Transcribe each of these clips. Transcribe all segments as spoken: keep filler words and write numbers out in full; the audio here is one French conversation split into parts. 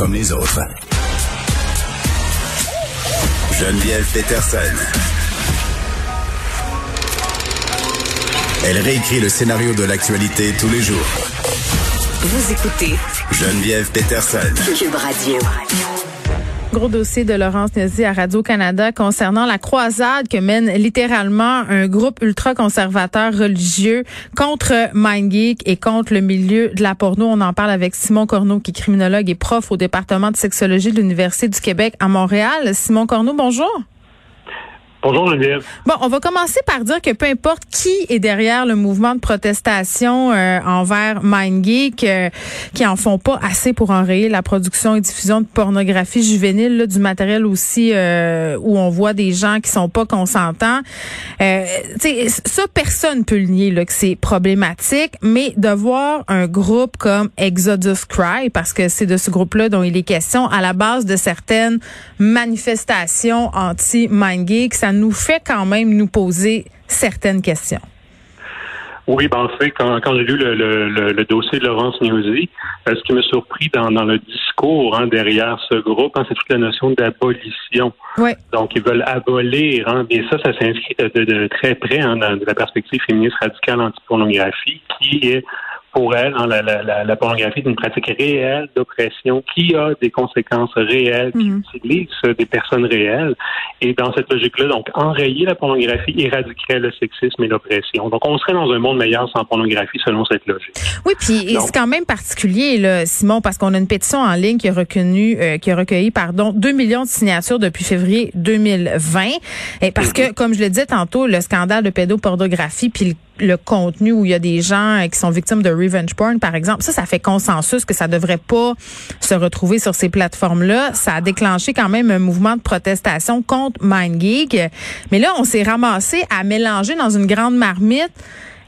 Comme les autres. Geneviève Peterson. Elle réécrit le scénario de l'actualité tous les jours. Vous écoutez Geneviève Peterson. Cube Radio. Gros dossier de Laurence Niosi à Radio-Canada concernant la croisade que mène littéralement un groupe ultra-conservateur religieux contre MindGeek et contre le milieu de la porno. On en parle avec Simon Corneau, qui est criminologue et prof au département de sexologie de l'Université du Québec à Montréal. Simon Corneau, bonjour. Bonjour, Geneviève. Bon, on va commencer par dire que peu importe qui est derrière le mouvement de protestation euh, envers MindGeek, euh, qui en font pas assez pour enrayer la production et diffusion de pornographie juvénile, là, du matériel aussi euh, où on voit des gens qui sont pas consentants. Euh, tu sais, ça, personne peut le nier, là, que c'est problématique, mais de voir un groupe comme Exodus Cry, parce que c'est de ce groupe-là dont il est question, à la base de certaines manifestations anti-MindGeek, ça nous fait quand même nous poser certaines questions. Oui, ben, en fait, quand, quand j'ai lu le, le, le dossier de Laurence Niosi, ce qui m'a surpris dans, dans le discours hein, derrière ce groupe, hein, c'est toute la notion d'abolition. Oui. Donc, ils veulent abolir. Hein, et ça, ça s'inscrit de, de, de très près hein, dans de la perspective féministe radicale anti-pornographie, qui est, pour elle, hein, la, la, la, la pornographie est une pratique réelle d'oppression qui a des conséquences réelles, mm-hmm. qui utilise des personnes réelles. Et dans cette logique-là, donc, enrayer la pornographie éradiquerait le sexisme et l'oppression. Donc, on serait dans un monde meilleur sans pornographie, selon cette logique. Oui, puis donc, c'est quand même particulier, là, Simon, parce qu'on a une pétition en ligne qui a, reconnu, euh, qui a recueilli pardon, deux millions de signatures depuis février deux mille vingt. Et parce que, comme je le disais tantôt, le scandale de pédopornographie puis le le contenu où il y a des gens qui sont victimes de revenge porn, par exemple, ça, ça fait consensus que ça devrait pas se retrouver sur ces plateformes-là. Ça a déclenché quand même un mouvement de protestation contre MindGeek. Mais là, on s'est ramassé à mélanger dans une grande marmite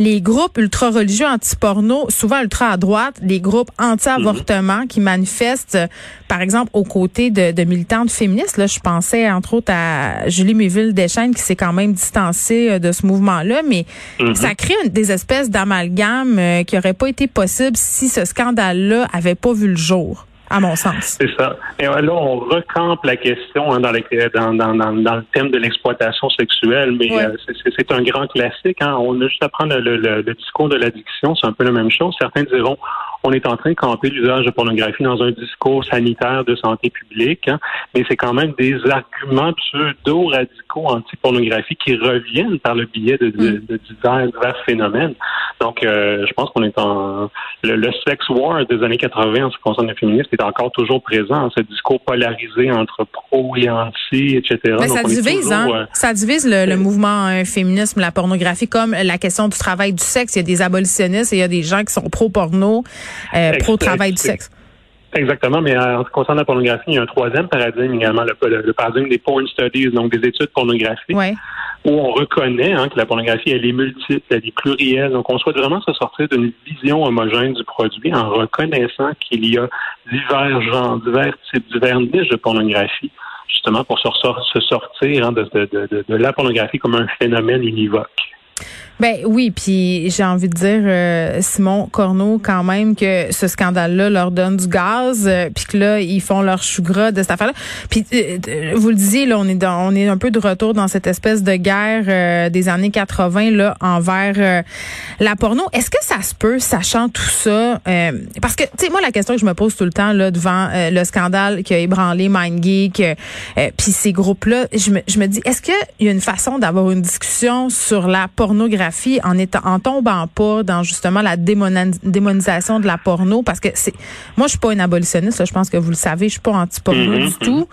les groupes ultra-religieux anti-porno, souvent ultra-à-droite, les groupes anti-avortement qui manifestent, par exemple, aux côtés de, de militantes féministes. Là, je pensais, entre autres, à Julie Miville-Dechêne, qui s'est quand même distancée de ce mouvement-là, mais mm-hmm. ça crée une, des espèces d'amalgames euh, qui n'auraient pas été possibles si ce scandale-là avait pas vu le jour. À mon sens. C'est ça. Et là, on recampe la question hein, dans, les, dans, dans, dans, dans le thème de l'exploitation sexuelle, mais ouais. euh, c'est, c'est un grand classique. Hein. On a juste à prendre le, le, le discours de l'addiction, c'est un peu la même chose. Certains diront, on est en train de camper l'usage de pornographie dans un discours sanitaire de santé publique, hein, mais c'est quand même des arguments pseudo-radicaux anti-pornographie qui reviennent par le biais de, de, de divers, divers phénomènes. Donc, euh, je pense qu'on est en... Le, le sex war des années quatre-vingt en ce qui concerne le féminisme est encore toujours présent, hein, ce discours polarisé entre pro et anti, et cetera. Mais donc, ça divise, toujours, hein? Euh, ça divise le, euh, le mouvement euh, féminisme, la pornographie, comme la question du travail du sexe. Il y a des abolitionnistes et il y a des gens qui sont pro-porno, euh, pro-travail du sexe. Exactement, mais en ce qui concerne la pornographie, il y a un troisième paradigme également, le, le, le paradigme des porn studies, donc des études pornographiques, ouais. où on reconnaît hein, que la pornographie, elle est multiple, elle est plurielle. Donc, on souhaite vraiment se sortir d'une vision homogène du produit en reconnaissant qu'il y a divers genres, divers types, divers niches de pornographie, justement pour se, se sortir hein, de, de, de, de la pornographie comme un phénomène univoque. Ben oui, puis j'ai envie de dire, euh, Simon Corneau, quand même, que ce scandale-là leur donne du gaz, euh, puis que là, ils font leur chou gras de cette affaire-là. Puis euh, vous le disiez, là, on est dans, on est un peu de retour dans cette espèce de guerre euh, des années quatre-vingt là envers euh, la porno. Est-ce que ça se peut, sachant tout ça, euh, parce que, tu sais, moi, la question que je me pose tout le temps là devant euh, le scandale qui a ébranlé MindGeek, euh, puis ces groupes-là, je me, je me dis, est-ce qu'il y a une façon d'avoir une discussion sur la porno pornographie en étant, en tombant pas dans justement la démonis- démonisation de la porno, parce que c'est, moi je suis pas une abolitionniste, là, je pense que vous le savez, je suis pas anti-porno mm-hmm. du tout,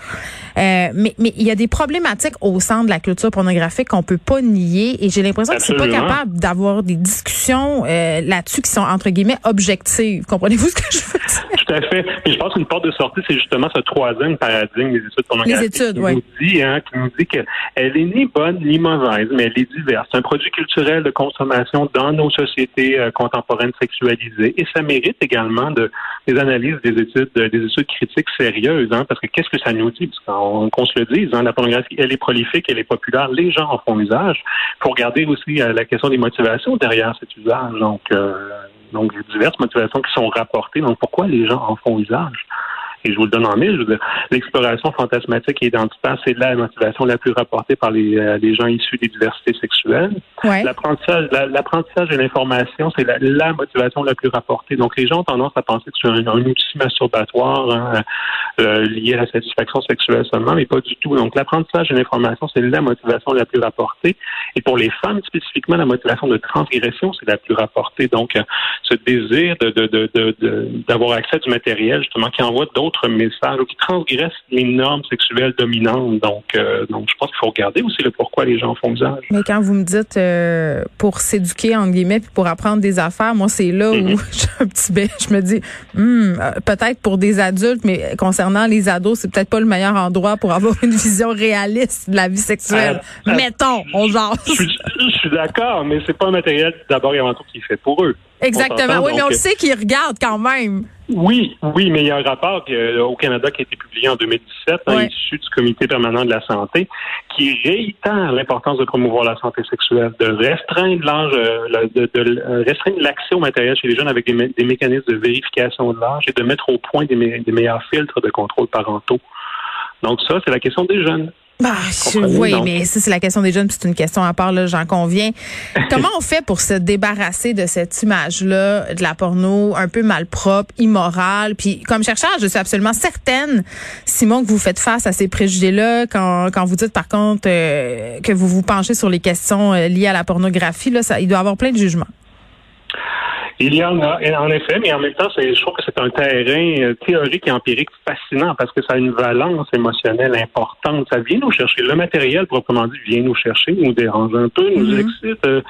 euh, mais mais il y a des problématiques au sein de la culture pornographique qu'on peut pas nier, et j'ai l'impression Absolument. que c'est pas capable d'avoir des discussions euh, là-dessus qui sont entre guillemets objectives. Comprenez-vous ce que je veux dire? Tout à fait. Puis je pense qu'une porte de sortie, c'est justement ce troisième paradigme des études pornographiques. Les études, oui. Qui nous dit, hein, qui nous dit qu'elle est ni bonne ni mauvaise, mais elle est diverse. C'est un produit culturel de consommation dans nos sociétés euh, contemporaines sexualisées, et ça mérite également de, des analyses, des études, de, des études critiques sérieuses, hein, parce que qu'est-ce que ça nous dit? Parce qu'on, qu'on se le dise, hein, la pornographie, elle est prolifique, elle est populaire, les gens en font usage. Il faut regarder aussi euh, la question des motivations derrière cet usage, donc euh, donc diverses motivations qui sont rapportées, donc pourquoi les gens en font usage? Et je vous le donne en mille, je veux dire, l'exploration fantasmatique et identitaire, c'est la motivation la plus rapportée par les, euh, les gens issus des diversités sexuelles. Ouais. L'apprentissage, la, l'apprentissage et l'information, c'est la, la motivation la plus rapportée. Donc, les gens ont tendance à penser que c'est un, un outil masturbatoire hein, euh, lié à la satisfaction sexuelle seulement, mais pas du tout. Donc, l'apprentissage et l'information, c'est la motivation la plus rapportée. Et pour les femmes, spécifiquement, la motivation de transgression, c'est la plus rapportée. Donc, euh, ce désir de, de, de, de, de, d'avoir accès à du matériel, justement, qui envoie d'autres message ou qui transgresse les normes sexuelles dominantes. Donc, euh, donc je pense qu'il faut regarder aussi le pourquoi les gens font usage. Mais quand vous me dites euh, pour s'éduquer, entre guillemets, puis pour apprendre des affaires, moi, c'est là mm-hmm. où j'ai un petit bête. Je me dis, hmm, peut-être pour des adultes, mais concernant les ados, c'est peut-être pas le meilleur endroit pour avoir une vision réaliste de la vie sexuelle. Euh, euh, Mettons, on genre. Je, je, je suis d'accord, mais c'est pas un matériel d'abord et avant tout qui est fait pour eux. Exactement. Oui, mais on le sait qu'ils regardent quand même. Oui, oui, mais il y a un rapport euh, au Canada qui a été publié en deux mille dix-sept, hein, ouais. issu du Comité permanent de la santé, qui réitère l'importance de promouvoir la santé sexuelle, de restreindre l'âge, euh, de, de, de restreindre l'accès au matériel chez les jeunes avec des, mé- des mécanismes de vérification de l'âge et de mettre au point des, mé- des meilleurs filtres de contrôle parentaux. Donc ça, c'est la question des jeunes. Bah, je, oui, donc. mais ça, c'est la question des jeunes, puis c'est une question à part, là, j'en conviens. Comment on fait pour se débarrasser de cette image-là, de la porno un peu malpropre, immorale? Puis, comme chercheur, je suis absolument certaine, Simon, que vous faites face à ces préjugés-là quand, quand vous dites, par contre, euh, que vous vous penchez sur les questions euh, liées à la pornographie. Là, ça, il doit y avoir plein de jugements. Il y en a, en effet, mais en même temps, c'est, je trouve que c'est un terrain théorique et empirique fascinant parce que ça a une valence émotionnelle importante. Ça vient nous chercher. Le matériel, proprement dit, vient nous chercher, nous dérange un peu, nous mm-hmm. excite, euh,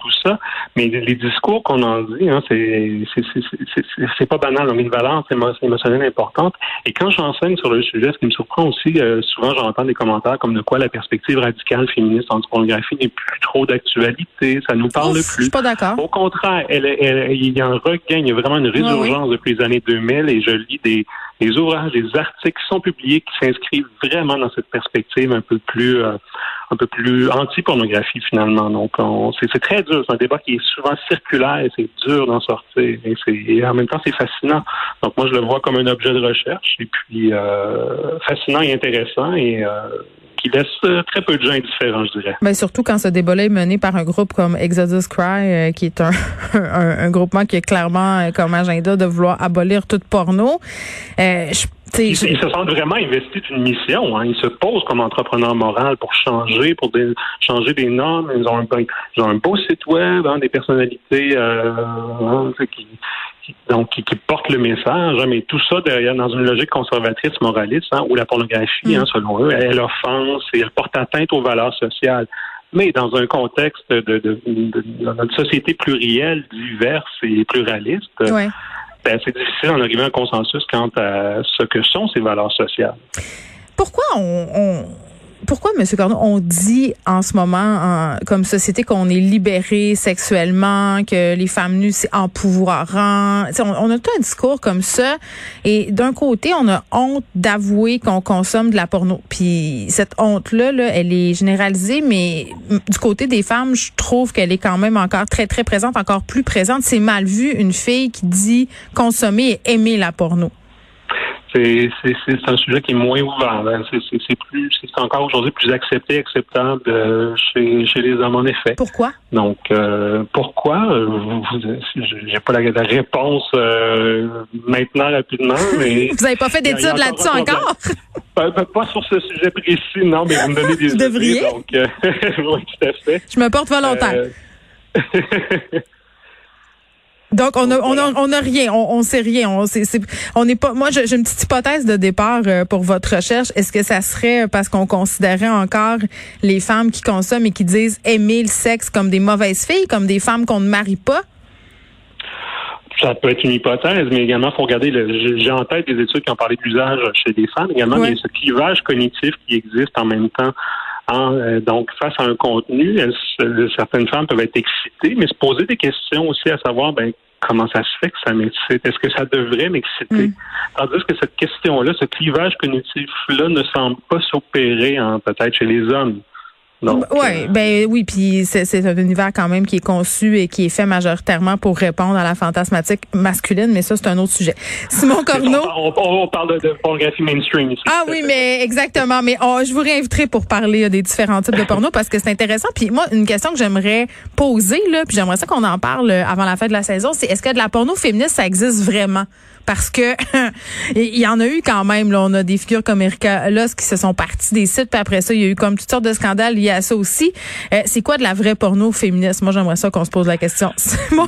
tout ça. Mais les discours qu'on en dit, hein, c'est, c'est, c'est, c'est, c'est, c'est pas banal. On a une valence émo- émotionnelle importante. Et quand j'enseigne sur le sujet, ce qui me surprend aussi, euh, souvent j'entends des commentaires comme de quoi la perspective radicale féministe en pornographie n'est plus trop d'actualité, ça nous parle Ouf, plus. Je suis pas d'accord. Au contraire, elle, elle, elle il y a un regain, il y a vraiment une résurgence depuis les années deux mille et je lis des, des ouvrages, des articles qui sont publiés qui s'inscrivent vraiment dans cette perspective un peu plus euh, un peu plus anti-pornographie finalement. Donc on, c'est, c'est très dur, c'est un débat qui est souvent circulaire et c'est dur d'en sortir et, c'est, et en même temps c'est fascinant. Donc moi je le vois comme un objet de recherche et puis euh, fascinant et intéressant et euh, qui laisse très peu de gens indifférents, je dirais. Bien, surtout quand ce débat-là est mené par un groupe comme Exodus Cry, euh, qui est un, un, un groupement qui a clairement euh, comme agenda de vouloir abolir toute porno. Euh, je Ils se sentent vraiment investis d'une mission. Hein. Ils se posent comme entrepreneurs moraux pour changer, pour des, changer des normes. Ils ont un, ils ont un beau site web, hein, des personnalités euh, hein, qui, qui, donc, qui, qui portent le message. Hein, mais tout ça derrière dans une logique conservatrice moraliste hein, où la pornographie, mmh. hein, selon eux, elle offense et elle porte atteinte aux valeurs sociales. Mais dans un contexte de, de, de, de notre société plurielle, diverse et pluraliste, ouais. Ben, c'est difficile d'en arriver à un consensus quant à ce que sont ces valeurs sociales. Pourquoi on, on pourquoi, M. Corneau, on dit en ce moment, hein, comme société, qu'on est libéré sexuellement, que les femmes nues, c'est empouvoirant? On, on a tout un discours comme ça. Et d'un côté, on a honte d'avouer qu'on consomme de la porno. Puis cette honte-là, là, elle est généralisée, mais du côté des femmes, je trouve qu'elle est quand même encore très, très présente, encore plus présente. C'est mal vu, une fille qui dit consommer et aimer la porno. C'est, c'est, c'est un sujet qui est moins ouvert. Hein. C'est, c'est, c'est, plus, c'est encore aujourd'hui plus accepté, acceptable euh, chez, chez les hommes, en effet. Pourquoi? Donc, euh, pourquoi? Euh, j'ai pas la, la réponse euh, maintenant, rapidement. Mais vous n'avez pas fait d'études là-dessus encore? Euh, pas sur ce sujet précis, non, mais vous me donnez des vous devriez. Idées, donc euh, oui, tout à fait. Je me porte volontaire. Euh... Donc on a on a on a rien, on on sait rien, on c'est c'est on n'est pas moi j'ai une petite hypothèse de départ pour votre recherche. Est-ce que ça serait parce qu'on considérait encore les femmes qui consomment et qui disent aimer le sexe comme des mauvaises filles, comme des femmes qu'on ne marie pas? Ça peut être une hypothèse, mais également faut regarder le, j'ai en tête des études qui ont parlé d'usage chez des femmes, également ouais. Il y a ce clivage cognitif qui existe en même temps. En, euh, donc, face à un contenu, elles, euh, certaines femmes peuvent être excitées, mais se poser des questions aussi à savoir, ben, comment ça se fait que ça m'excite? Est-ce que ça devrait m'exciter? Mm. Tandis que cette question-là, ce clivage cognitif-là ne semble pas s'opérer, hein, peut-être chez les hommes. Donc, ouais, euh, ben oui, puis c'est, c'est un univers quand même qui est conçu et qui est fait majoritairement pour répondre à la fantasmatique masculine, mais ça, c'est un autre sujet. Simon Corneau. On, on, on parle de pornographie mainstream ici. Ah oui, mais exactement. Mais on, je vous réinviterai pour parler des différents types de porno parce que c'est intéressant. Puis moi, une question que j'aimerais poser, là, puis j'aimerais ça qu'on en parle avant la fin de la saison, c'est est-ce que de la porno féministe, ça existe vraiment? Parce que il y en a eu quand même. Là, on a des figures comme Erika Lust qui se sont parties des sites. Puis après ça, il y a eu comme toutes sortes de scandales liés à ça aussi. Euh, c'est quoi de la vraie porno féministe? Moi, j'aimerais ça qu'on se pose la question.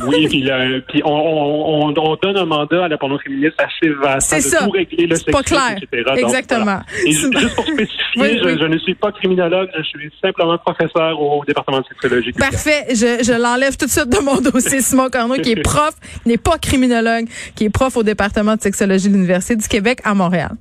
Oui, puis, là, puis on, on, on donne un mandat à la porno féministe assez vaste c'est de ça. Tout régler, le sexisme, et cetera. Donc, exactement. Voilà. Et juste pour spécifier, oui, oui. Je, je ne suis pas criminologue. Je suis simplement professeur au département de sexologie. Parfait. Je, je l'enlève tout de suite de mon dossier. Simon Corneau, qui est prof, n'est pas criminologue, qui est prof au département de sexologie de l'Université du Québec à Montréal.